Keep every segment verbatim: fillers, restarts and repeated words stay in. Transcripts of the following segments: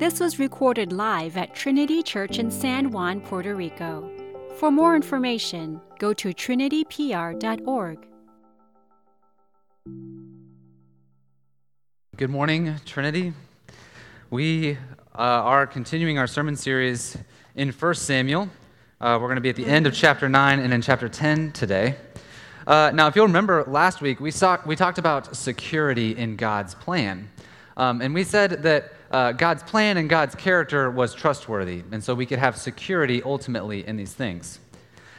This was recorded live at Trinity Church in San Juan, Puerto Rico. For more information, go to trinity p r dot org. Good morning, Trinity. We uh, are continuing our sermon series in First Samuel. Uh, we're going to be at the end of chapter nine and in chapter ten today. Uh, now, if you'll remember last week, we saw, we talked about security in God's plan. Um, and we said that uh, God's plan and God's character was trustworthy, and so we could have security ultimately in these things.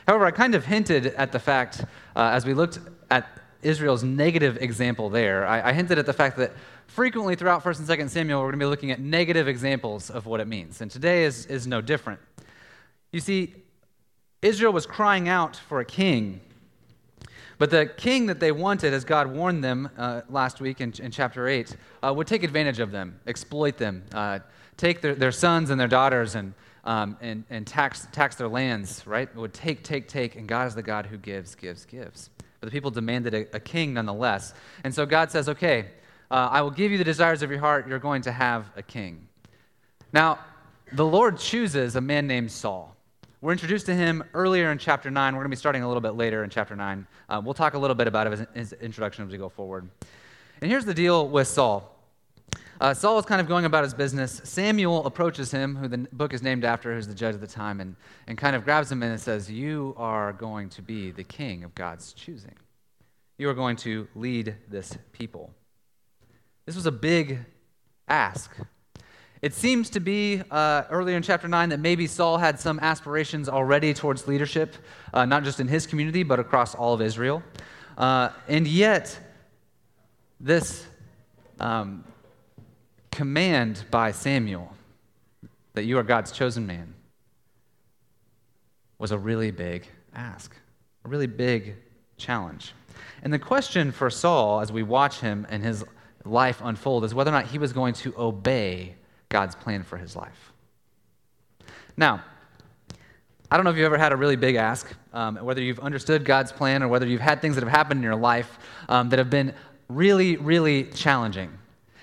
However, I kind of hinted at the fact, uh, as we looked at Israel's negative example there, I, I hinted at the fact that frequently throughout First and Second Samuel, we're going to be looking at negative examples of what it means, and today is, is no different. You see, Israel was crying out for a king, but the king that they wanted, as God warned them uh, last week in, in chapter eight, uh, would take advantage of them, exploit them, uh, take their, their sons and their daughters and um, and, and tax tax their lands, right? It would take, take, take, and God is the God who gives, gives, gives. But the people demanded a, a king nonetheless. And so God says, okay, uh, I will give you the desires of your heart. You're going to have a king. Now, the Lord chooses a man named Saul. We're introduced to him earlier in chapter nine. We're going to be starting a little bit later in chapter nine. Uh, we'll talk a little bit about his, his introduction as we go forward. And here's the deal with Saul. Uh, Saul is kind of going about his business. Samuel approaches him, who the book is named after, who's the judge at the time, and, and kind of grabs him and says, you are going to be the king of God's choosing. You are going to lead this people. This was a big ask. It seems to be uh, earlier in chapter nine that maybe Saul had some aspirations already towards leadership, uh, not just in his community, but across all of Israel. Uh, and yet, this um, command by Samuel, that you are God's chosen man, was a really big ask, a really big challenge. And the question for Saul, as we watch him and his life unfold, is whether or not he was going to obey God's plan for his life. Now, I don't know if you've ever had a really big ask, um, whether you've understood God's plan or whether you've had things that have happened in your life um, that have been really, really challenging.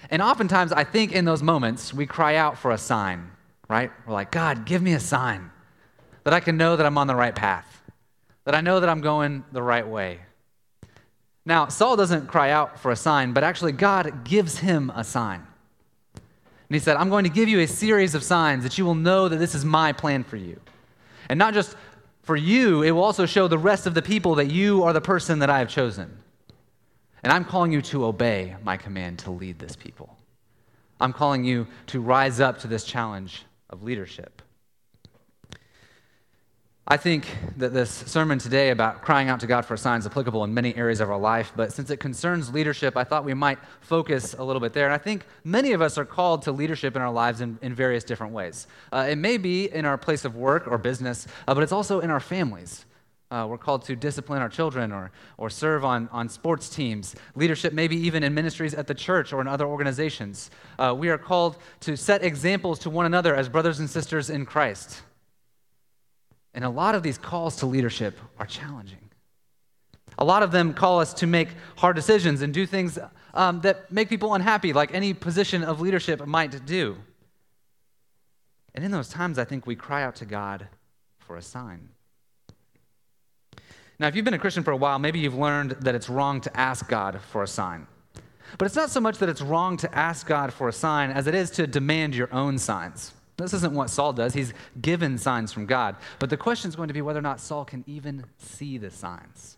And oftentimes, I think in those moments, we cry out for a sign, right? We're like, God, give me a sign that I can know that I'm on the right path, that I know that I'm going the right way. Now, Saul doesn't cry out for a sign, but actually God gives him a sign. And he said, I'm going to give you a series of signs that you will know that this is my plan for you. And not just for you, it will also show the rest of the people that you are the person that I have chosen. And I'm calling you to obey my command to lead this people. I'm calling you to rise up to this challenge of leadership. I think that this sermon today about crying out to God for a sign is applicable in many areas of our life, but since it concerns leadership, I thought we might focus a little bit there. And I think many of us are called to leadership in our lives in, in various different ways. Uh, it may be in our place of work or business, uh, but it's also in our families. Uh, we're called to discipline our children or or serve on, on sports teams. Leadership maybe even in ministries at the church or in other organizations. Uh, we are called to set examples to one another as brothers and sisters in Christ. And a lot of these calls to leadership are challenging. A lot of them call us to make hard decisions and do things um, that make people unhappy, like any position of leadership might do. And in those times, I think we cry out to God for a sign. Now, if you've been a Christian for a while, maybe you've learned that it's wrong to ask God for a sign. But it's not so much that it's wrong to ask God for a sign as it is to demand your own signs. This isn't what Saul does. He's given signs from God. But the question is going to be whether or not Saul can even see the signs.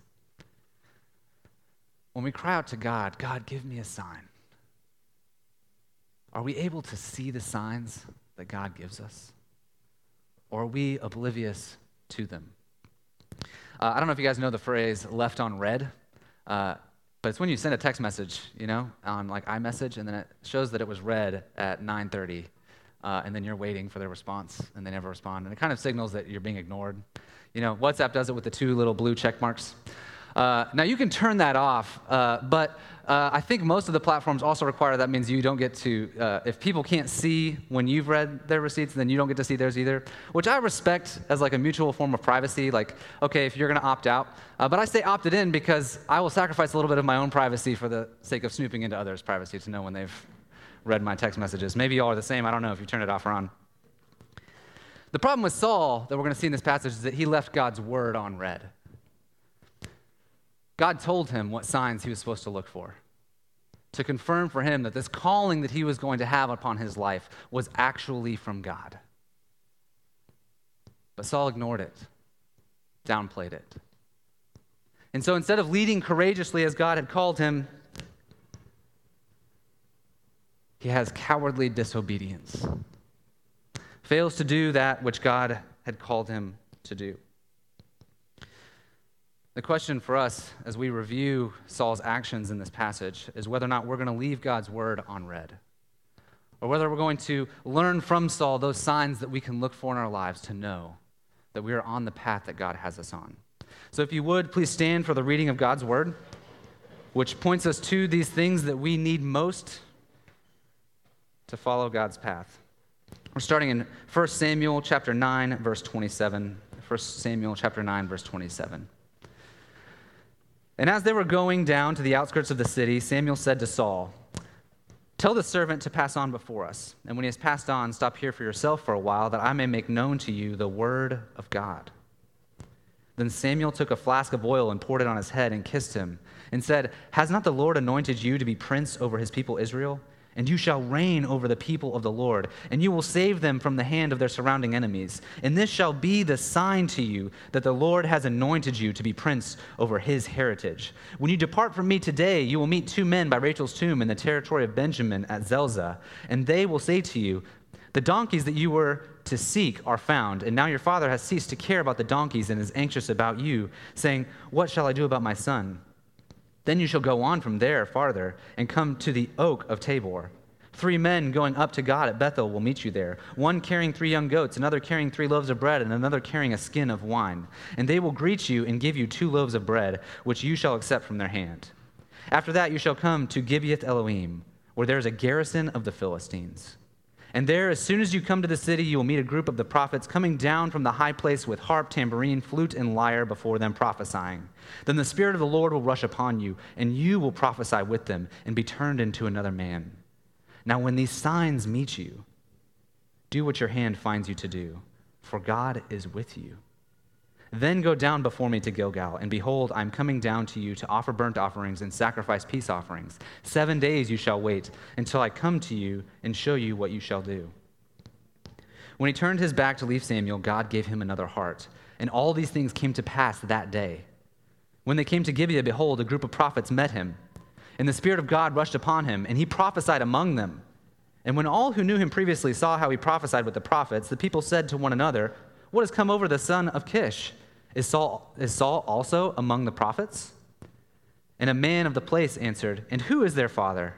When we cry out to God, God, give me a sign, are we able to see the signs that God gives us? Or are we oblivious to them? Uh, I don't know if you guys know the phrase left on red, uh, but it's when you send a text message, you know, on like iMessage, and then it shows that it was read at nine thirty. Uh, and then you're waiting for their response, and they never respond. And it kind of signals that you're being ignored. You know, WhatsApp does it with the two little blue check marks. Uh, now, you can turn that off, uh, but uh, I think most of the platforms also require that means you don't get to, uh, if people can't see when you've read their receipts, then you don't get to see theirs either, which I respect as like a mutual form of privacy. Like, okay, if you're going to opt out. Uh, but I say opted in because I will sacrifice a little bit of my own privacy for the sake of snooping into others' privacy to know when they've read my text messages. Maybe y'all are the same. I don't know if you turned it off or on. The problem with Saul that we're going to see in this passage is that he left God's word unread. God told him what signs he was supposed to look for to confirm for him that this calling that he was going to have upon his life was actually from God. But Saul ignored it, downplayed it. And so instead of leading courageously as God had called him, he has cowardly disobedience. Fails to do that which God had called him to do. The question for us as we review Saul's actions in this passage is whether or not we're going to leave God's word unread, or whether we're going to learn from Saul those signs that we can look for in our lives to know that we are on the path that God has us on. So if you would, please stand for the reading of God's word, which points us to these things that we need most to follow God's path. We're starting in First Samuel chapter nine, verse twenty-seven. First Samuel chapter nine, verse twenty-seven. And as they were going down to the outskirts of the city, Samuel said to Saul, "Tell the servant to pass on before us, and when he has passed on, stop here for yourself for a while, that I may make known to you the word of God." Then Samuel took a flask of oil and poured it on his head and kissed him and said, "Has not the Lord anointed you to be prince over his people Israel? And you shall reign over the people of the Lord, and you will save them from the hand of their surrounding enemies. And this shall be the sign to you that the Lord has anointed you to be prince over his heritage. When you depart from me today, you will meet two men by Rachel's tomb in the territory of Benjamin at Zelzah, and they will say to you, 'The donkeys that you were to seek are found, and now your father has ceased to care about the donkeys and is anxious about you, saying, "What shall I do about my son?" Then you shall go on from there farther and come to the oak of Tabor. Three men going up to God at Bethel will meet you there, one carrying three young goats, another carrying three loaves of bread, and another carrying a skin of wine. And they will greet you and give you two loaves of bread, which you shall accept from their hand. After that you shall come to Gibeath Elohim, where there is a garrison of the Philistines. And there, as soon as you come to the city, you will meet a group of the prophets coming down from the high place with harp, tambourine, flute, and lyre before them, prophesying. Then the Spirit of the Lord will rush upon you, and you will prophesy with them and be turned into another man. Now when these signs meet you, do what your hand finds you to do, for God is with you. Then go down before me to Gilgal, and behold, I am coming down to you to offer burnt offerings and sacrifice peace offerings. Seven days you shall wait until I come to you and show you what you shall do." When he turned his back to leave Samuel, God gave him another heart, and all these things came to pass that day. When they came to Gibeah, behold, a group of prophets met him, and the Spirit of God rushed upon him, and he prophesied among them. And when all who knew him previously saw how he prophesied with the prophets, the people said to one another, "What has come over the son of Kish? Is Saul, is Saul also among the prophets?" And a man of the place answered, "And who is their father?"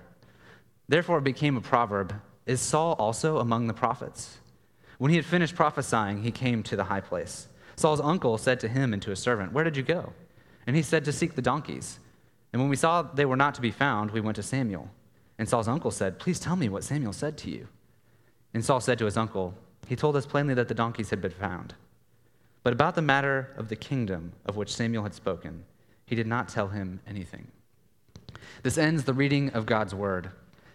Therefore it became a proverb, "Is Saul also among the prophets?" When he had finished prophesying, he came to the high place. Saul's uncle said to him and to his servant, "Where did you go?" And he said, "To seek the donkeys. And when we saw they were not to be found, we went to Samuel." And Saul's uncle said, "Please tell me what Samuel said to you." And Saul said to his uncle, "He told us plainly that the donkeys had been found. But about the matter of the kingdom of which Samuel had spoken, he did not tell him anything." This ends the reading of God's word.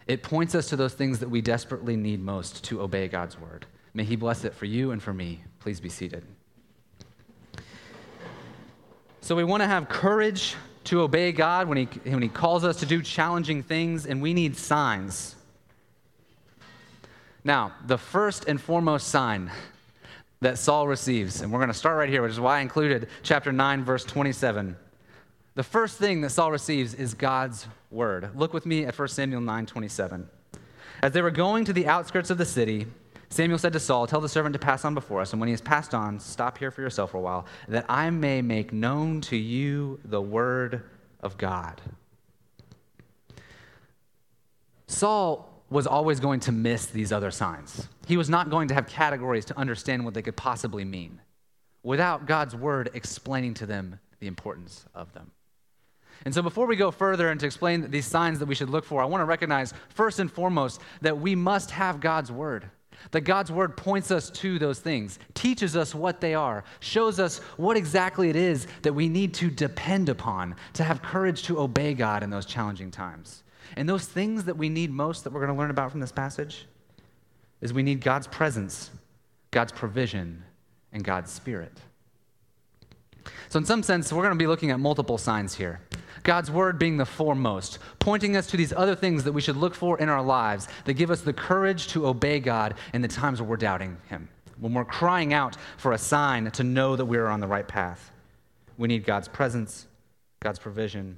It points us to those things that we desperately need most to obey God's word. May he bless it for you and for me. Please be seated. So we want to have courage to obey God when he, when he calls us to do challenging things, and we need signs. Now, the first and foremost sign that Saul receives, and we're going to start right here, which is why I included chapter nine, verse twenty-seven. The first thing that Saul receives is God's word. Look with me at First Samuel nine twenty-seven. As they were going to the outskirts of the city, Samuel said to Saul, "Tell the servant to pass on before us, and when he has passed on, stop here for yourself for a while, that I may make known to you the word of God." Saul was always going to miss these other signs. He was not going to have categories to understand what they could possibly mean without God's word explaining to them the importance of them. And so before we go further and to explain these signs that we should look for, I want to recognize first and foremost that we must have God's word. That God's word points us to those things, teaches us what they are, shows us what exactly it is that we need to depend upon to have courage to obey God in those challenging times. And those things that we need most that we're going to learn about from this passage is we need God's presence, God's provision, and God's Spirit. So in some sense, we're going to be looking at multiple signs here. God's word being the foremost, pointing us to these other things that we should look for in our lives that give us the courage to obey God in the times where we're doubting him. When we're crying out for a sign to know that we're on the right path, we need God's presence, God's provision,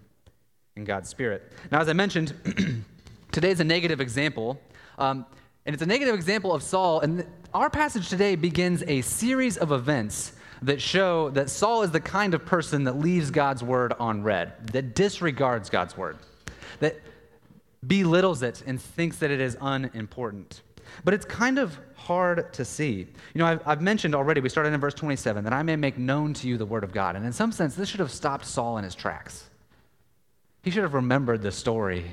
and God's Spirit. Now, as I mentioned, today's a negative example, um, and it's a negative example of Saul, and th- our passage today begins a series of events that show that Saul is the kind of person that leaves God's word on read, that disregards God's word, that belittles it and thinks that it is unimportant. But it's kind of hard to see. You know, I've, I've mentioned already, we started in verse twenty-seven, that I may make known to you the word of God. And in some sense, this should have stopped Saul in his tracks. He should have remembered the story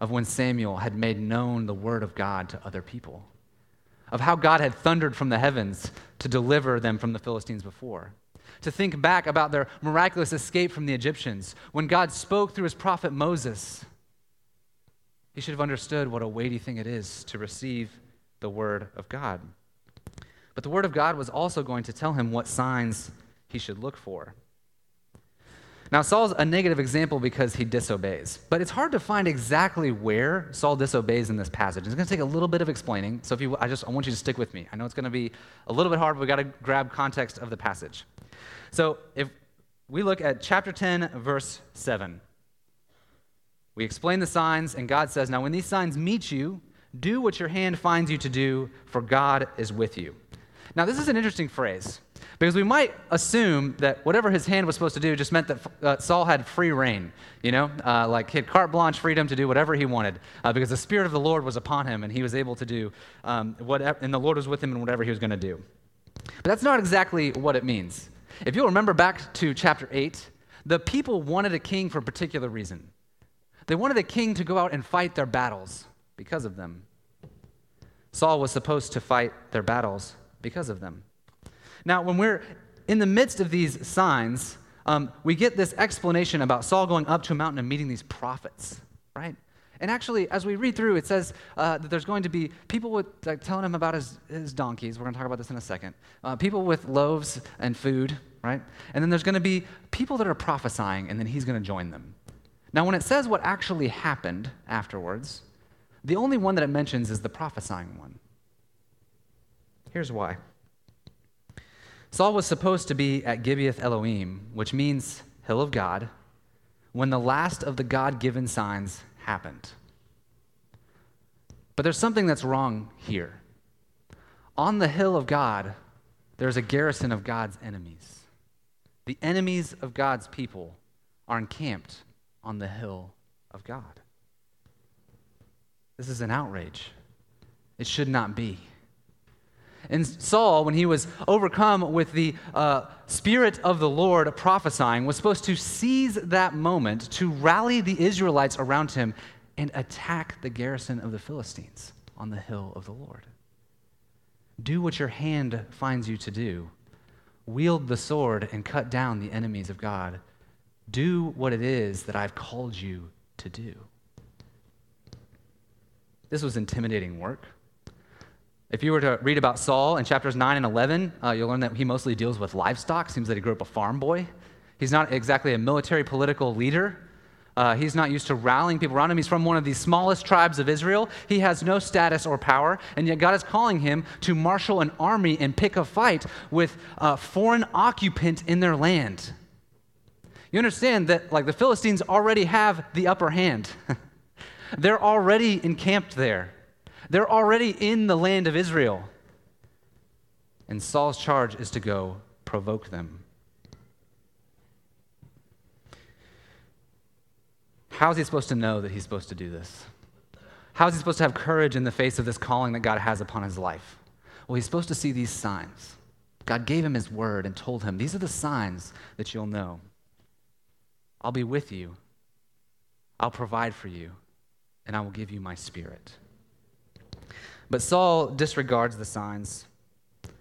of when Samuel had made known the word of God to other people, of how God had thundered from the heavens to deliver them from the Philistines before, to think back about their miraculous escape from the Egyptians. When God spoke through his prophet Moses, he should have understood what a weighty thing it is to receive the word of God. But the word of God was also going to tell him what signs he should look for. Now, Saul's a negative example because he disobeys, but it's hard to find exactly where Saul disobeys in this passage. It's going to take a little bit of explaining, so if you, I just I want you to stick with me. I know it's going to be a little bit hard, but we've got to grab context of the passage. So if we look at chapter ten, verse seven, we explain the signs, and God says, "Now when these signs meet you, do what your hand finds you to do, for God is with you." Now, this is an interesting phrase, because we might assume that whatever his hand was supposed to do just meant that uh, Saul had free reign, you know, uh, like he had carte blanche freedom to do whatever he wanted, uh, because the Spirit of the Lord was upon him and he was able to do um, whatever, and the Lord was with him in whatever he was going to do. But that's not exactly what it means. If you'll remember back to chapter eight, the people wanted a king for a particular reason. They wanted a king to go out and fight their battles because of them. Saul was supposed to fight their battles because of them. Now, when we're in the midst of these signs, um, we get this explanation about Saul going up to a mountain and meeting these prophets, right? And actually, as we read through, it says uh, that there's going to be people with like, telling him about his, his donkeys. We're going to talk about this in a second. Uh, people with loaves and food, right? And then there's going to be people that are prophesying, and then he's going to join them. Now, when it says what actually happened afterwards, the only one that it mentions is the prophesying one. Here's why. Saul was supposed to be at Gibeath Elohim, which means hill of God, when the last of the God-given signs happened. But there's something that's wrong here. On the hill of God, there's a garrison of God's enemies. The enemies of God's people are encamped on the hill of God. This is an outrage. It should not be. And Saul, when he was overcome with the uh, Spirit of the Lord prophesying, was supposed to seize that moment to rally the Israelites around him and attack the garrison of the Philistines on the hill of the Lord. Do what your hand finds you to do. Wield the sword and cut down the enemies of God. Do what it is that I've called you to do. This was intimidating work. If you were to read about Saul in chapters nine and eleven, uh, you'll learn that he mostly deals with livestock. Seems that he grew up a farm boy. He's not exactly a military political leader. Uh, he's not used to rallying people around him. He's from one of the smallest tribes of Israel. He has no status or power, and yet God is calling him to marshal an army and pick a fight with a foreign occupant in their land. You understand that, like, the Philistines already have the upper hand. They're already encamped there. They're already in the land of Israel. And Saul's charge is to go provoke them. How is he supposed to know that he's supposed to do this? How is he supposed to have courage in the face of this calling that God has upon his life? Well, he's supposed to see these signs. God gave him his word and told him, these are the signs that you'll know. I'll be with you. I'll provide for you. And I will give you my Spirit. But Saul disregards the signs,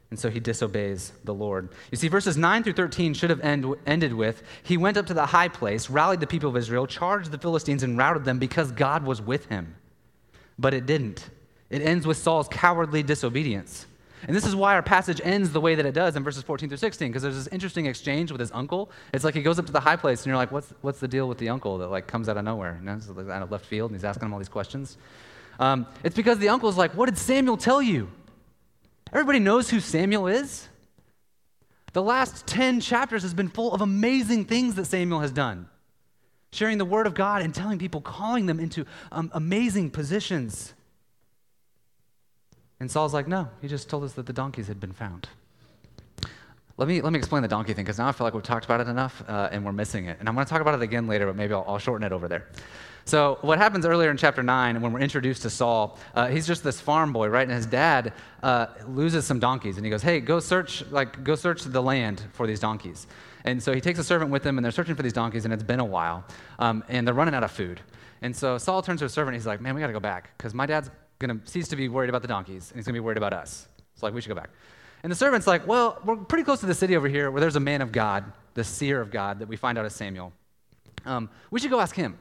and so he disobeys the Lord. You see, verses nine through thirteen should have end, ended with, he went up to the high place, rallied the people of Israel, charged the Philistines, and routed them because God was with him. But it didn't. It ends with Saul's cowardly disobedience. And this is why our passage ends the way that it does in verses fourteen through sixteen, because there's this interesting exchange with his uncle. It's like he goes up to the high place, and you're like, what's what's the deal with the uncle that like comes out of nowhere? You know, it's out of left field, and he's asking him all these questions. Um, it's because the uncle's like, what did Samuel tell you? Everybody knows who Samuel is. The last ten chapters has been full of amazing things that Samuel has done, sharing the word of God and telling people, calling them into um, amazing positions. And Saul's like, no, he just told us that the donkeys had been found. Let me let me explain the donkey thing, because now I feel like we've talked about it enough uh, and we're missing it. And I'm going to talk about it again later, but maybe I'll, I'll shorten it over there. So what happens earlier in chapter nine when we're introduced to Saul, uh, he's just this farm boy, right? And his dad uh, loses some donkeys, and he goes, hey, go search like go search the land for these donkeys. And so he takes a servant with him, and they're searching for these donkeys, and it's been a while, um, and they're running out of food. And so Saul turns to his servant, and he's like, man, we got to go back, because my dad's going to cease to be worried about the donkeys, and he's going to be worried about us. It's like, we should go back. And the servant's like, well, we're pretty close to the city over here where there's a man of God, the seer of God that we find out is Samuel. Um, we should go ask him.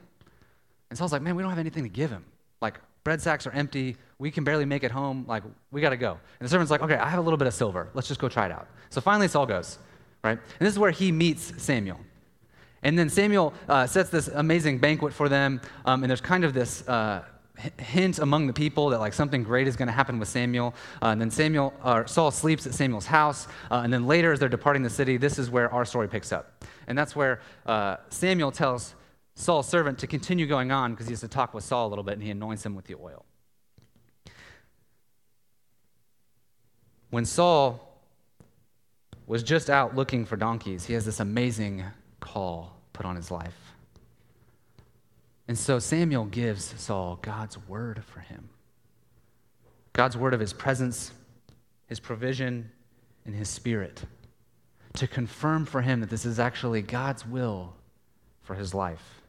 And Saul's like, man, we don't have anything to give him. Like, bread sacks are empty. We can barely make it home. Like, we got to go. And the servant's like, okay, I have a little bit of silver. Let's just go try it out. So finally Saul goes, right? And this is where he meets Samuel. And then Samuel uh, sets this amazing banquet for them, um, and there's kind of this uh, hint among the people that like something great is going to happen with Samuel. Uh, and then Samuel, uh, Saul sleeps at Samuel's house. Uh, and then later, as they're departing the city, this is where our story picks up. And that's where uh, Samuel tells Saul's servant to continue going on because he has to talk with Saul a little bit, and he anoints him with the oil. When Saul was just out looking for donkeys, he has this amazing call put on his life. And so Samuel gives Saul God's word for him. God's word of his presence, his provision, and his spirit to confirm for him that this is actually God's will for his life.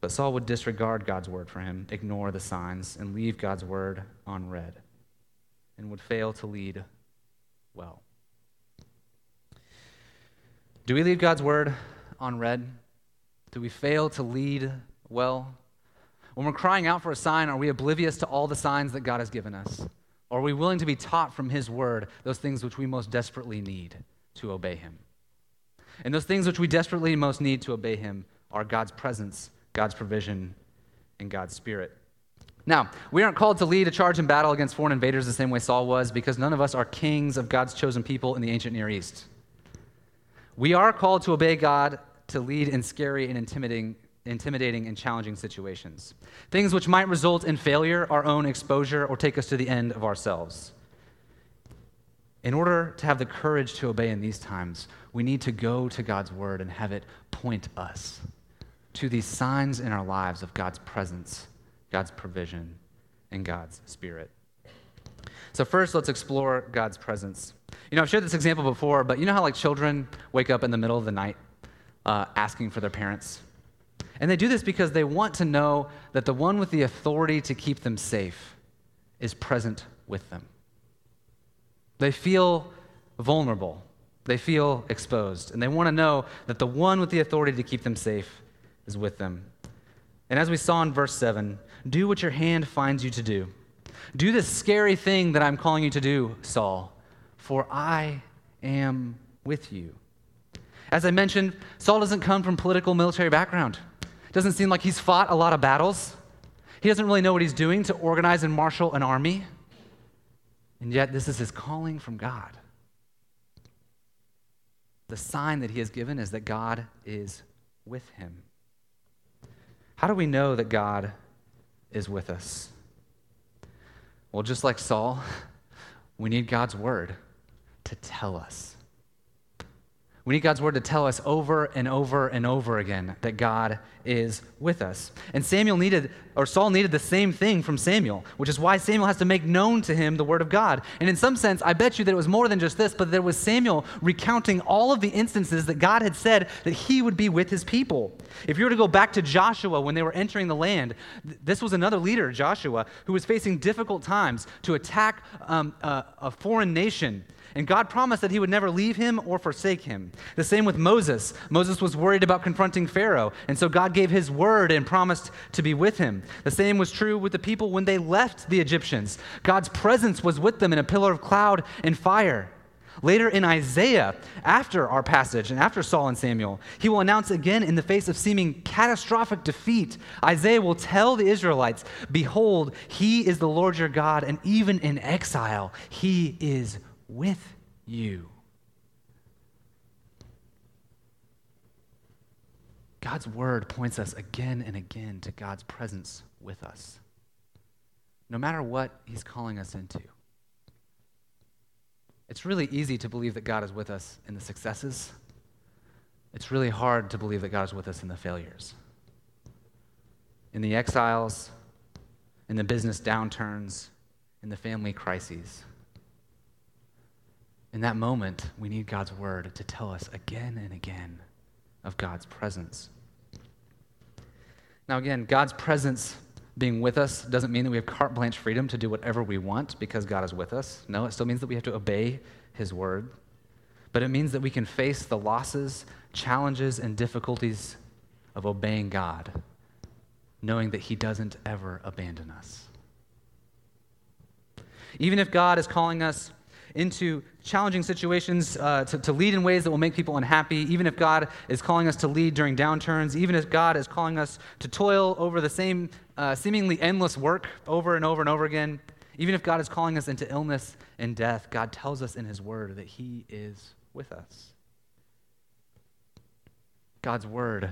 But Saul would disregard God's word for him, ignore the signs, and leave God's word unread, and would fail to lead well. Do we leave God's word unread? Do we fail to lead well? When we're crying out for a sign, are we oblivious to all the signs that God has given us? Or are we willing to be taught from his word those things which we most desperately need to obey him? And those things which we desperately most need to obey him are God's presence, God's provision, and God's spirit. Now, we aren't called to lead a charge in battle against foreign invaders the same way Saul was, because none of us are kings of God's chosen people in the ancient Near East. We are called to obey God, to lead in scary and intimidating intimidating and challenging situations. Things which might result in failure, our own exposure, or take us to the end of ourselves. In order to have the courage to obey in these times, we need to go to God's word and have it point us to these signs in our lives of God's presence, God's provision, and God's spirit. So first, let's explore God's presence. You know, I've shared this example before, but you know how like children wake up in the middle of the night Uh, asking for their parents. And they do this because they want to know that the one with the authority to keep them safe is present with them. They feel vulnerable. They feel exposed. And they want to know that the one with the authority to keep them safe is with them. And as we saw in verse seven, do what your hand finds you to do. Do this scary thing that I'm calling you to do, Saul, for I am with you. As I mentioned, Saul doesn't come from political military background. It doesn't seem like he's fought a lot of battles. He doesn't really know what he's doing to organize and marshal an army. And yet this is his calling from God. The sign that he has given is that God is with him. How do we know that God is with us? Well, just like Saul, we need God's word to tell us. We need God's word to tell us over and over and over again that God is with us. And Samuel needed, or Saul needed the same thing from Samuel, which is why Samuel has to make known to him the word of God. And in some sense, I bet you that it was more than just this, but there was Samuel recounting all of the instances that God had said that he would be with his people. If you were to go back to Joshua when they were entering the land, th- this was another leader, Joshua, who was facing difficult times to attack um, a, a foreign nation. And God promised that he would never leave him or forsake him. The same with Moses. Moses was worried about confronting Pharaoh, and so God gave his word and promised to be with him. The same was true with the people when they left the Egyptians. God's presence was with them in a pillar of cloud and fire. Later in Isaiah, after our passage and after Saul and Samuel, he will announce again in the face of seeming catastrophic defeat, Isaiah will tell the Israelites, "Behold, he is the Lord your God, and even in exile, he is with you." God's word points us again and again to God's presence with us, no matter what he's calling us into. It's really easy to believe that God is with us in the successes. It's really hard to believe that God is with us in the failures, in the exiles, in the business downturns, in the family crises. In that moment, we need God's word to tell us again and again of God's presence. Now again, God's presence being with us doesn't mean that we have carte blanche freedom to do whatever we want because God is with us. No, it still means that we have to obey his word. But it means that we can face the losses, challenges, and difficulties of obeying God, knowing that he doesn't ever abandon us. Even if God is calling us into challenging situations, uh, to, to lead in ways that will make people unhappy, even if God is calling us to lead during downturns, even if God is calling us to toil over the same uh, seemingly endless work over and over and over again, even if God is calling us into illness and death, God tells us in his word that he is with us. God's word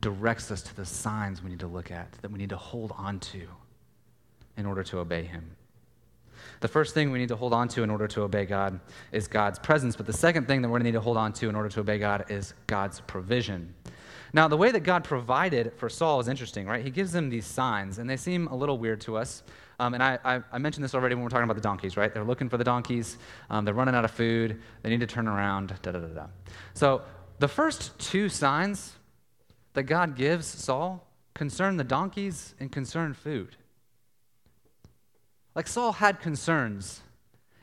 directs us to the signs we need to look at, that we need to hold on to in order to obey him. The first thing we need to hold on to in order to obey God is God's presence, but the second thing that we're going to need to hold on to in order to obey God is God's provision. Now, the way that God provided for Saul is interesting, right? He gives them these signs, and they seem a little weird to us. Um, and I, I, I mentioned this already when we were talking about the donkeys, right? They're looking for the donkeys. Um, they're running out of food. They need to turn around, da-da-da-da. So the first two signs that God gives Saul concern the donkeys and concern food. Like, Saul had concerns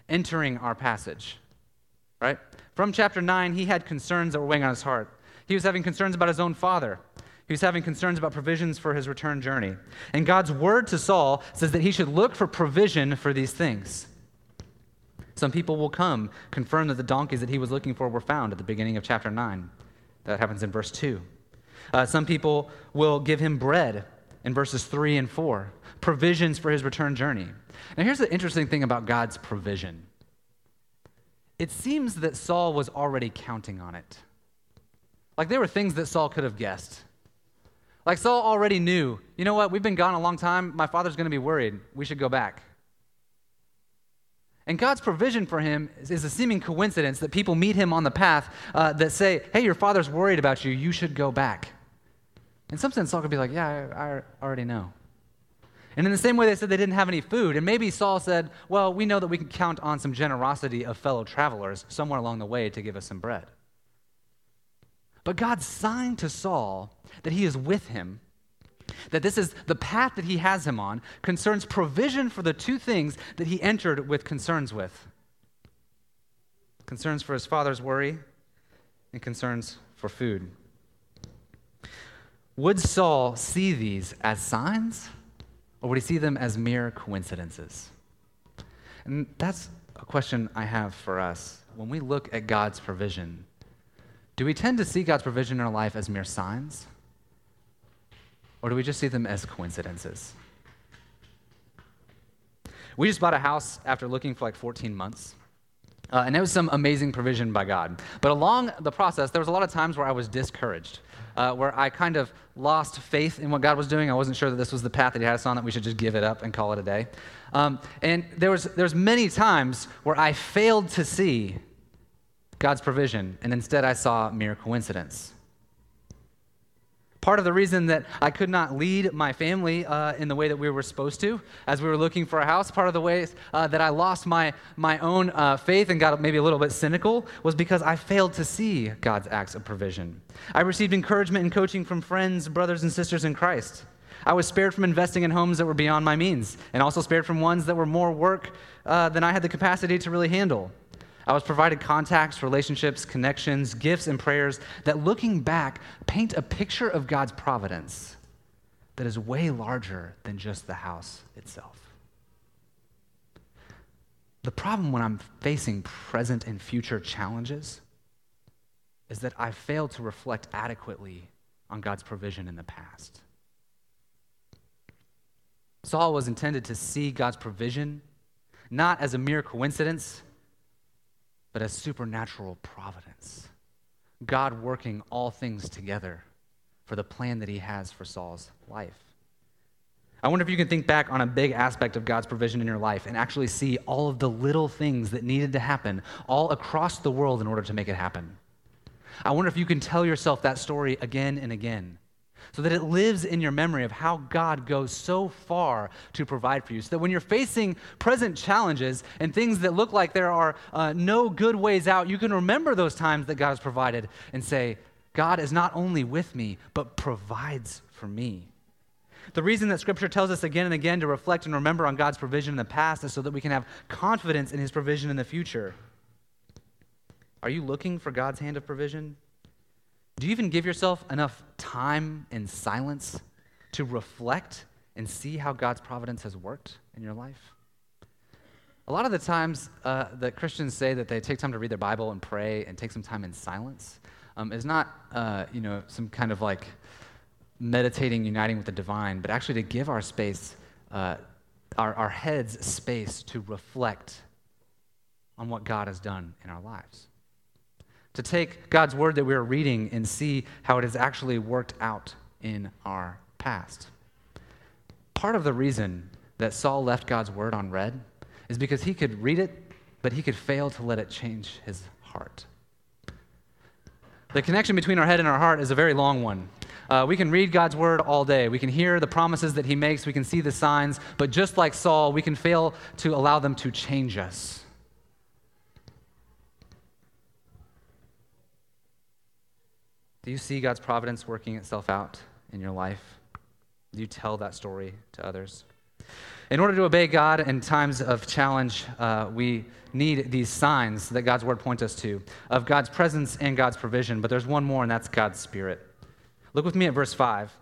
entering our passage, right? From chapter nine, he had concerns that were weighing on his heart. He was having concerns about his own father. He was having concerns about provisions for his return journey. And God's word to Saul says that he should look for provision for these things. Some people will come, confirm that the donkeys that he was looking for were found at the beginning of chapter nine. That happens in verse two. Uh, some people will give him bread in verses three and four, provisions for his return journey. Now, here's the interesting thing about God's provision. It seems that Saul was already counting on it. Like, there were things that Saul could have guessed. Like, Saul already knew, you know what, we've been gone a long time. My father's going to be worried. We should go back. And God's provision for him is a seeming coincidence that people meet him on the path uh, that say, hey, your father's worried about you. You should go back. In some sense, Saul could be like, yeah, I, I already know. And in the same way, they said they didn't have any food. And maybe Saul said, well, we know that we can count on some generosity of fellow travelers somewhere along the way to give us some bread. But God's sign to Saul that he is with him, that this is the path that he has him on, concerns provision for the two things that he entered with concerns with. Concerns for his father's worry and concerns for food. Would Saul see these as signs? Or would he see them as mere coincidences? And that's a question I have for us. When we look at God's provision, do we tend to see God's provision in our life as mere signs? Or do we just see them as coincidences? We just bought a house after looking for like fourteen months. Uh, and it was some amazing provision by God. But along the process, there was a lot of times where I was discouraged, uh, where I kind of lost faith in what God was doing. I wasn't sure that this was the path that he had us on, that we should just give it up and call it a day. Um, and there was, there was many times where I failed to see God's provision, and instead I saw mere coincidence. Part of the reason that I could not lead my family uh, in the way that we were supposed to as we were looking for a house, part of the ways uh, that I lost my, my own uh, faith and got maybe a little bit cynical was because I failed to see God's acts of provision. I received encouragement and coaching from friends, brothers, and sisters in Christ. I was spared from investing in homes that were beyond my means and also spared from ones that were more work uh, than I had the capacity to really handle. I was provided contacts, relationships, connections, gifts, and prayers that, looking back, paint a picture of God's providence that is way larger than just the house itself. The problem when I'm facing present and future challenges is that I fail to reflect adequately on God's provision in the past. Saul was intended to see God's provision not as a mere coincidence, but as supernatural providence, God working all things together for the plan that he has for Saul's life. I wonder if you can think back on a big aspect of God's provision in your life and actually see all of the little things that needed to happen all across the world in order to make it happen. I wonder if you can tell yourself that story again and again so that it lives in your memory of how God goes so far to provide for you, so that when you're facing present challenges and things that look like there are uh, no good ways out, you can remember those times that God has provided and say, God is not only with me, but provides for me. The reason that Scripture tells us again and again to reflect and remember on God's provision in the past is so that we can have confidence in his provision in the future. Are you looking for God's hand of provision? Do you even give yourself enough time and silence to reflect and see how God's providence has worked in your life? A lot of the times uh, that Christians say that they take time to read their Bible and pray and take some time in silence um, is not, uh, you know, some kind of like meditating, uniting with the divine, but actually to give our space, uh, our, our heads space to reflect on what God has done in our lives. To take God's word that we are reading and see how it has actually worked out in our past. Part of the reason that Saul left God's word unread is because he could read it, but he could fail to let it change his heart. The connection between our head and our heart is a very long one. Uh, we can read God's word all day. We can hear the promises that he makes. We can see the signs. But just like Saul, we can fail to allow them to change us. Do you see God's providence working itself out in your life? Do you tell that story to others? In order to obey God in times of challenge, uh, we need these signs that God's word points us to, of God's presence and God's provision, but there's one more, and that's God's Spirit. Look with me at verse five.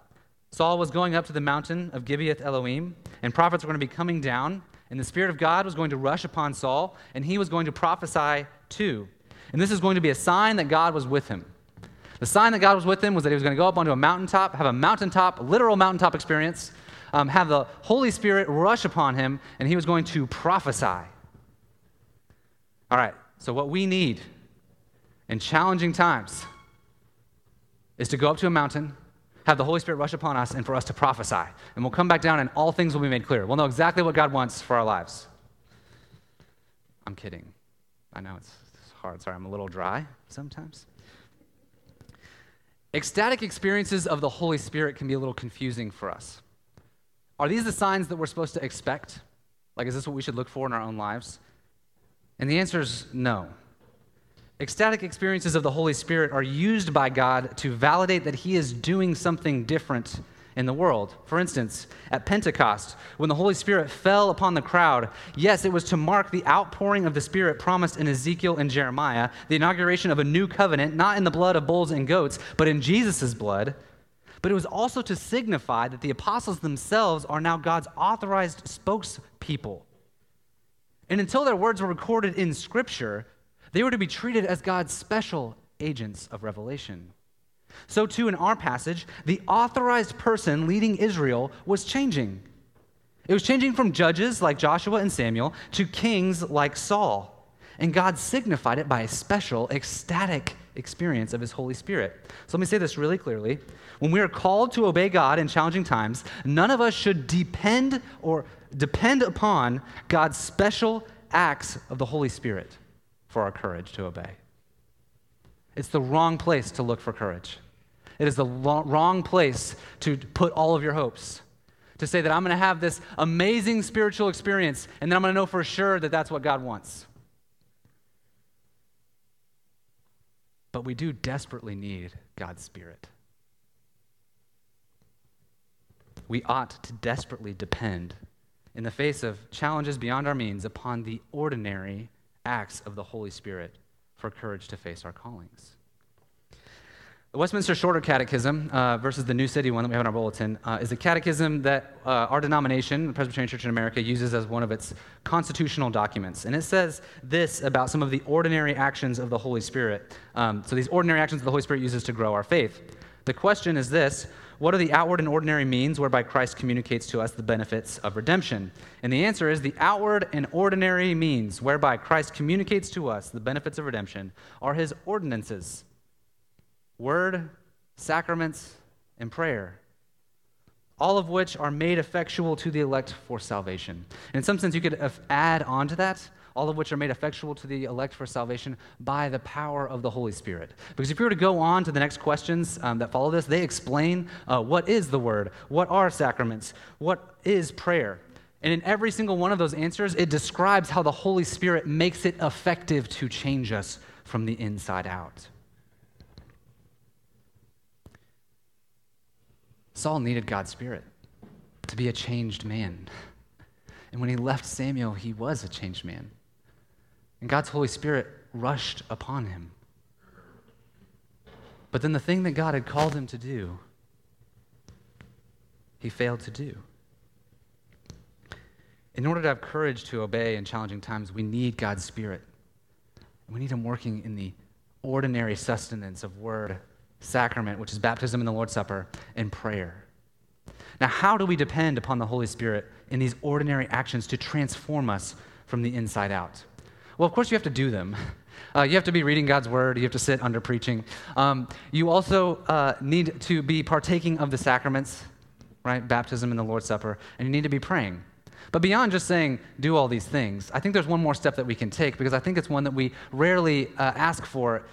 Saul was going up to the mountain of Gibeath Elohim, and prophets were going to be coming down, and the Spirit of God was going to rush upon Saul, and he was going to prophesy too. And this is going to be a sign that God was with him. The sign that God was with him was that he was going to go up onto a mountaintop, have a mountaintop, literal mountaintop experience, um, have the Holy Spirit rush upon him, and he was going to prophesy. All right, so what we need in challenging times is to go up to a mountain, have the Holy Spirit rush upon us, and for us to prophesy. And we'll come back down, and all things will be made clear. We'll know exactly what God wants for our lives. I'm kidding. I know it's hard. Sorry, I'm a little dry sometimes. Ecstatic experiences of the Holy Spirit can be a little confusing for us. Are these the signs that we're supposed to expect? Like, is this what we should look for in our own lives? And the answer is no. Ecstatic experiences of the Holy Spirit are used by God to validate that he is doing something different in the world. For instance, at Pentecost, when the Holy Spirit fell upon the crowd, yes, it was to mark the outpouring of the Spirit promised in Ezekiel and Jeremiah, the inauguration of a new covenant, not in the blood of bulls and goats, but in Jesus' blood. But it was also to signify that the apostles themselves are now God's authorized spokespeople. And until their words were recorded in Scripture, they were to be treated as God's special agents of revelation. So too in our passage, the authorized person leading Israel was changing. It was changing from judges like Joshua and Samuel to kings like Saul. And God signified it by a special, ecstatic experience of his Holy Spirit. So let me say this really clearly. When we are called to obey God in challenging times, none of us should depend or depend upon God's special acts of the Holy Spirit for our courage to obey. It's the wrong place to look for courage. It is the lo- wrong place to put all of your hopes, to say that I'm going to have this amazing spiritual experience, and then I'm going to know for sure that that's what God wants. But we do desperately need God's Spirit. We ought to desperately depend, in the face of challenges beyond our means, upon the ordinary acts of the Holy Spirit for courage to face our callings. The Westminster Shorter Catechism uh, versus the New City one that we have in our bulletin uh, is a catechism that uh, our denomination, the Presbyterian Church in America, uses as one of its constitutional documents. And it says this about some of the ordinary actions of the Holy Spirit. Um, so these ordinary actions of the Holy Spirit uses to grow our faith. The question is this: what are the outward and ordinary means whereby Christ communicates to us the benefits of redemption? And the answer is the outward and ordinary means whereby Christ communicates to us the benefits of redemption are his ordinances. Word, sacraments, and prayer, all of which are made effectual to the elect for salvation. And in some sense, you could add on to that, all of which are made effectual to the elect for salvation by the power of the Holy Spirit. Because if you were to go on to the next questions um, that follow this, they explain uh, what is the Word, what are sacraments, what is prayer. And in every single one of those answers, it describes how the Holy Spirit makes it effective to change us from the inside out. Saul needed God's Spirit to be a changed man. And when he left Samuel, he was a changed man. And God's Holy Spirit rushed upon him. But then the thing that God had called him to do, he failed to do. In order to have courage to obey in challenging times, we need God's Spirit. We need him working in the ordinary sustenance of word, sacrament, which is baptism and the Lord's Supper, and prayer. Now, how do we depend upon the Holy Spirit in these ordinary actions to transform us from the inside out? Well, of course, you have to do them. Uh, you have to be reading God's Word. You have to sit under preaching. Um, you also uh, need to be partaking of the sacraments, right? Baptism and the Lord's Supper, and you need to be praying. But beyond just saying, do all these things, I think there's one more step that we can take, because I think it's one that we rarely uh, ask for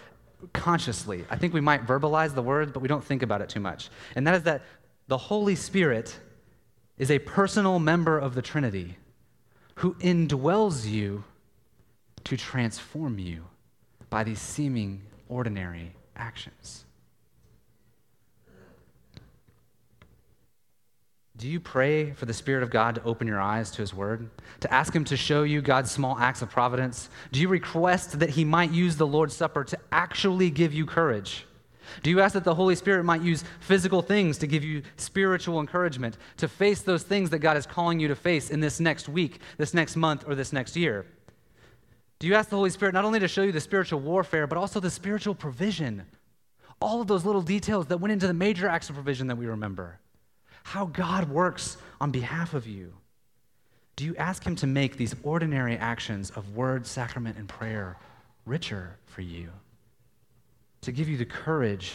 consciously. I think we might verbalize the words, but we don't think about it too much. And that is that the Holy Spirit is a personal member of the Trinity who indwells you to transform you by these seeming ordinary actions. Do you pray for the Spirit of God to open your eyes to his word, to ask him to show you God's small acts of providence? Do you request that he might use the Lord's Supper to actually give you courage? Do you ask that the Holy Spirit might use physical things to give you spiritual encouragement, to face those things that God is calling you to face in this next week, this next month, or this next year? Do you ask the Holy Spirit not only to show you the spiritual warfare, but also the spiritual provision? All of those little details that went into the major acts of provision that we remember. How God works on behalf of you. Do you ask him to make these ordinary actions of word, sacrament, and prayer richer for you, to give you the courage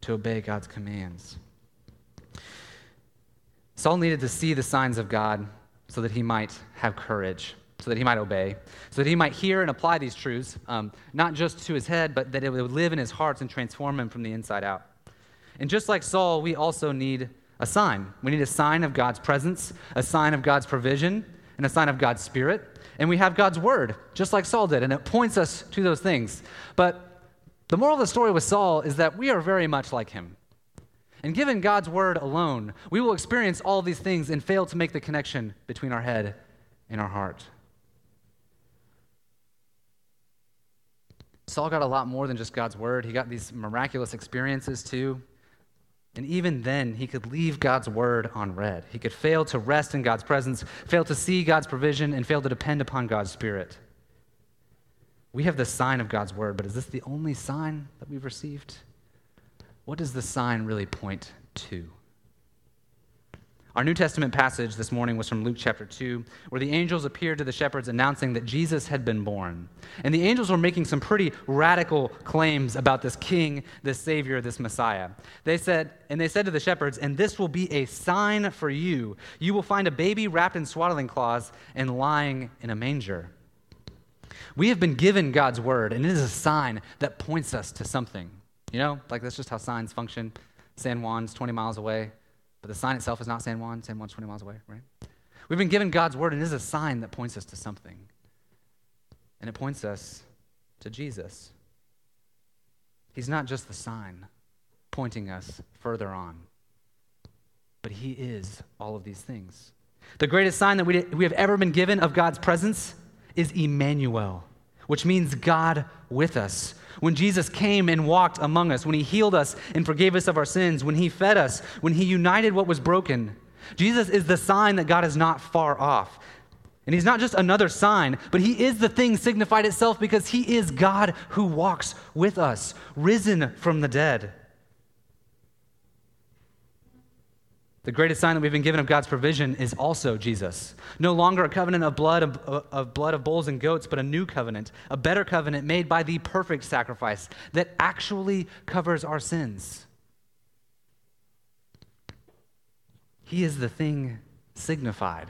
to obey God's commands? Saul needed to see the signs of God so that he might have courage, so that he might obey, so that he might hear and apply these truths, um, not just to his head, but that it would live in his hearts and transform him from the inside out. And just like Saul, we also need a sign. We need a sign of God's presence, a sign of God's provision, and a sign of God's Spirit. And we have God's Word, just like Saul did, and it points us to those things. But the moral of the story with Saul is that we are very much like him. And given God's Word alone, we will experience all these things and fail to make the connection between our head and our heart. Saul got a lot more than just God's Word. He got these miraculous experiences too. And even then, he could leave God's Word unread. He could fail to rest in God's presence, fail to see God's provision, and fail to depend upon God's Spirit. We have the sign of God's Word, but is this the only sign that we've received? What does the sign really point to? Our New Testament passage this morning was from Luke chapter two, where the angels appeared to the shepherds announcing that Jesus had been born. And the angels were making some pretty radical claims about this king, this savior, this Messiah. They said, and they said to the shepherds, "And this will be a sign for you. You will find a baby wrapped in swaddling cloths and lying in a manger." We have been given God's word, and it is a sign that points us to something. You know, like that's just how signs function. San Juan's twenty miles away, but the sign itself is not San Juan. San Juan's twenty miles away, right? We've been given God's word, and it is a sign that points us to something. And it points us to Jesus. He's not just the sign pointing us further on, but he is all of these things. The greatest sign that we we have ever been given of God's presence is Emmanuel, which means God with us. When Jesus came and walked among us, when he healed us and forgave us of our sins, when he fed us, when he united what was broken, Jesus is the sign that God is not far off. And he's not just another sign, but he is the thing signified itself because he is God who walks with us, risen from the dead. The greatest sign that we've been given of God's provision is also Jesus. No longer a covenant of blood of, of blood of bulls and goats, but a new covenant, a better covenant made by the perfect sacrifice that actually covers our sins. He is the thing signified.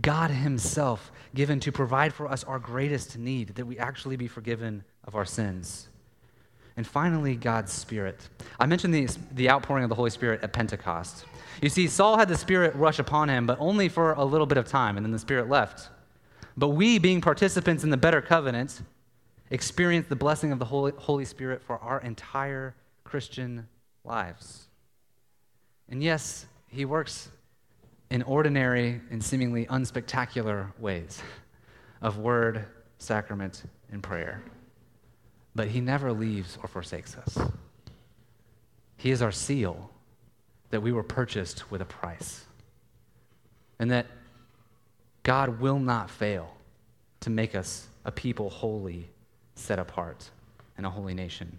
God himself given to provide for us our greatest need, that we actually be forgiven of our sins. And finally, God's Spirit. I mentioned the, the outpouring of the Holy Spirit at Pentecost. You see, Saul had the Spirit rush upon him, but only for a little bit of time, and then the Spirit left. But we, being participants in the better covenant, experience the blessing of the Holy, Holy Spirit for our entire Christian lives. And yes, he works in ordinary and seemingly unspectacular ways of word, sacrament, and prayer. But he never leaves or forsakes us. He is our seal that we were purchased with a price, and that God will not fail to make us a people holy, set apart, and a holy nation.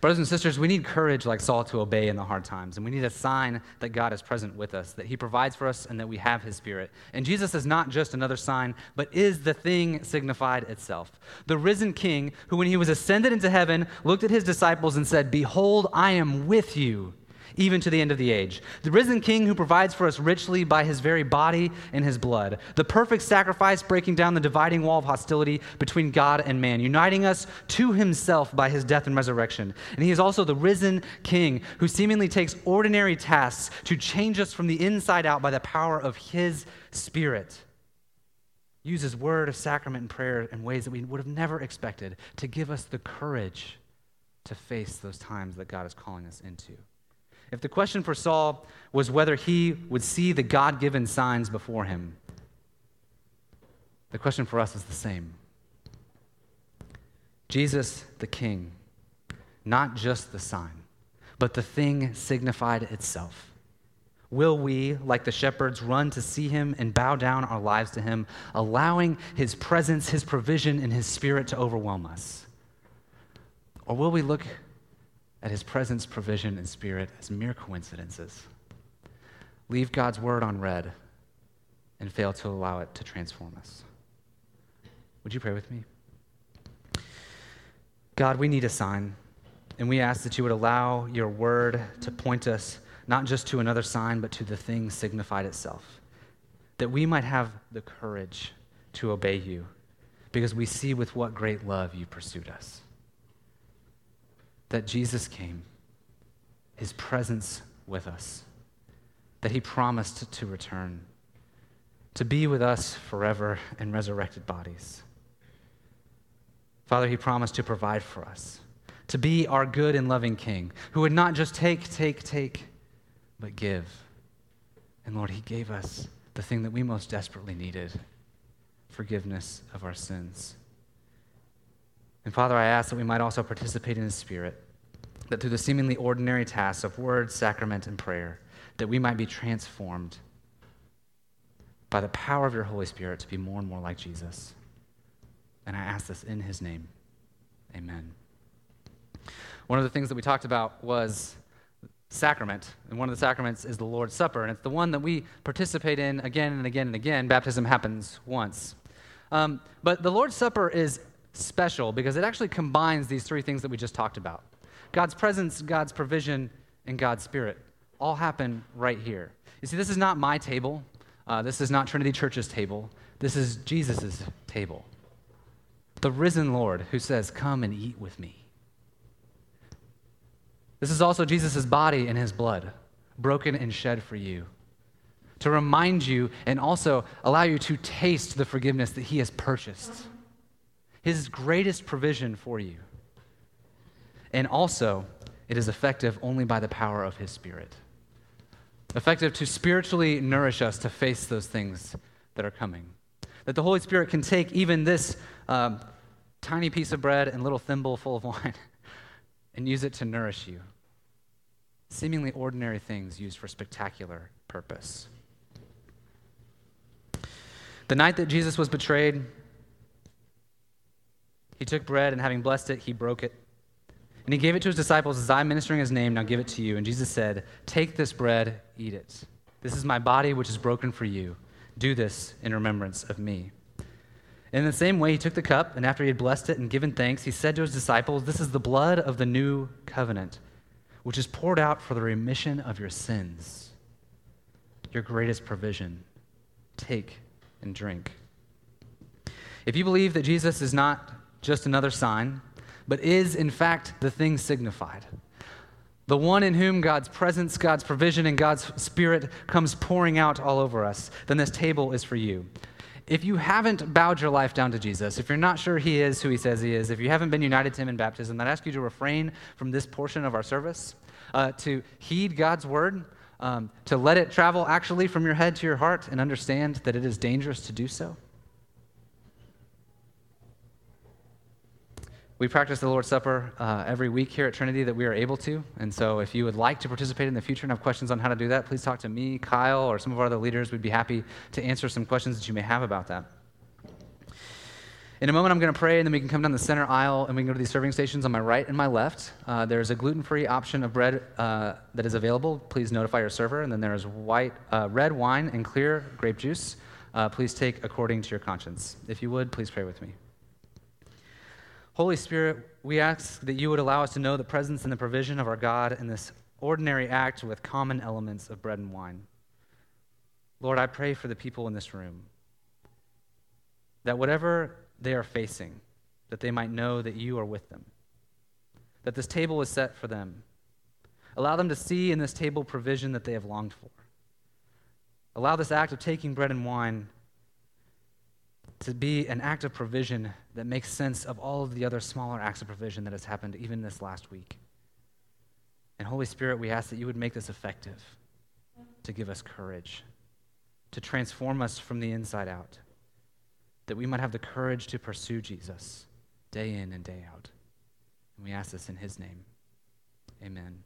Brothers and sisters, we need courage like Saul to obey in the hard times, and we need a sign that God is present with us, that he provides for us, and that we have his Spirit. And Jesus is not just another sign, but is the thing signified itself. The risen King, who when he was ascended into heaven, looked at his disciples and said, "Behold, I am with you, even to the end of the age." The risen King who provides for us richly by his very body and his blood. The perfect sacrifice breaking down the dividing wall of hostility between God and man, uniting us to himself by his death and resurrection. And he is also the risen King who seemingly takes ordinary tasks to change us from the inside out by the power of his Spirit. Uses word, sacrament, and prayer in ways that we would have never expected to give us the courage to face those times that God is calling us into. If the question for Saul was whether he would see the God-given signs before him, the question for us is the same. Jesus the King, not just the sign, but the thing signified itself. Will we, like the shepherds, run to see him and bow down our lives to him, allowing his presence, his provision, and his Spirit to overwhelm us? Or will we look at his presence, provision, and Spirit as mere coincidences? Leave God's word unread and fail to allow it to transform us. Would you pray with me? God, we need a sign, and we ask that you would allow your word to point us not just to another sign, but to the thing signified itself, that we might have the courage to obey you, because we see with what great love you pursued us. That Jesus came, his presence with us, that he promised to return, to be with us forever in resurrected bodies. Father, he promised to provide for us, to be our good and loving King, who would not just take, take, take, but give. And Lord, he gave us the thing that we most desperately needed, forgiveness of our sins. And Father, I ask that we might also participate in his Spirit, that through the seemingly ordinary tasks of word, sacrament, and prayer, that we might be transformed by the power of your Holy Spirit to be more and more like Jesus. And I ask this in his name. Amen. One of the things that we talked about was sacrament, and one of the sacraments is the Lord's Supper, and it's the one that we participate in again and again and again. Baptism happens once. Um, but the Lord's Supper is special because it actually combines these three things that we just talked about. God's presence, God's provision, and God's Spirit all happen right here. You see, this is not my table. Uh, this is not Trinity Church's table. This is Jesus's table. the risen Lord who says, come and eat with me. This is also Jesus' body and his blood, broken and shed for you, to remind you and also allow you to taste the forgiveness that he has purchased, his greatest provision for you. And also, it is effective only by the power of his Spirit, effective to spiritually nourish us to face those things that are coming, that the Holy Spirit can take even this um, tiny piece of bread and little thimble full of wine and use it to nourish you. Seemingly ordinary things used for spectacular purpose. The night that Jesus was betrayed, he took bread, and having blessed it, he broke it. And he gave it to his disciples, as I'm ministering his name, now give it to you. And Jesus said, take this bread, eat it. This is my body, which is broken for you. Do this in remembrance of me. In the same way, he took the cup, and after he had blessed it and given thanks, he said to his disciples, this is the blood of the new covenant, which is poured out for the remission of your sins, your greatest provision. Take and drink. If you believe that Jesus is not just another sign, but is, in fact, the thing signified, the one in whom God's presence, God's provision, and God's Spirit comes pouring out all over us, then this table is for you. If you haven't bowed your life down to Jesus, if you're not sure he is who he says he is, if you haven't been united to him in baptism, then I ask you to refrain from this portion of our service, uh, to heed God's word, um, to let it travel actually from your head to your heart and understand that it is dangerous to do so. We practice the Lord's Supper uh, every week here at Trinity that we are able to, and so if you would like to participate in the future and have questions on how to do that, please talk to me, Kyle, or some of our other leaders. We'd be happy to answer some questions that you may have about that. In a moment, I'm going to pray, and then we can come down the center aisle, and we can go to these serving stations on my right and my left. Uh, there's a gluten-free option of bread uh, that is available. Please notify your server, and then there is white, uh, red wine and clear grape juice. Uh, please take according to your conscience. If you would, please pray with me. Holy Spirit, we ask that you would allow us to know the presence and the provision of our God in this ordinary act with common elements of bread and wine. Lord, I pray for the people in this room, that whatever they are facing, that they might know that you are with them, that this table is set for them. Allow them to see in this table provision that they have longed for. Allow this act of taking bread and wine to be an act of provision that makes sense of all of the other smaller acts of provision that has happened even this last week. And Holy Spirit, we ask that you would make this effective, to give us courage, to transform us from the inside out, that we might have the courage to pursue Jesus day in and day out. And we ask this in his name. Amen.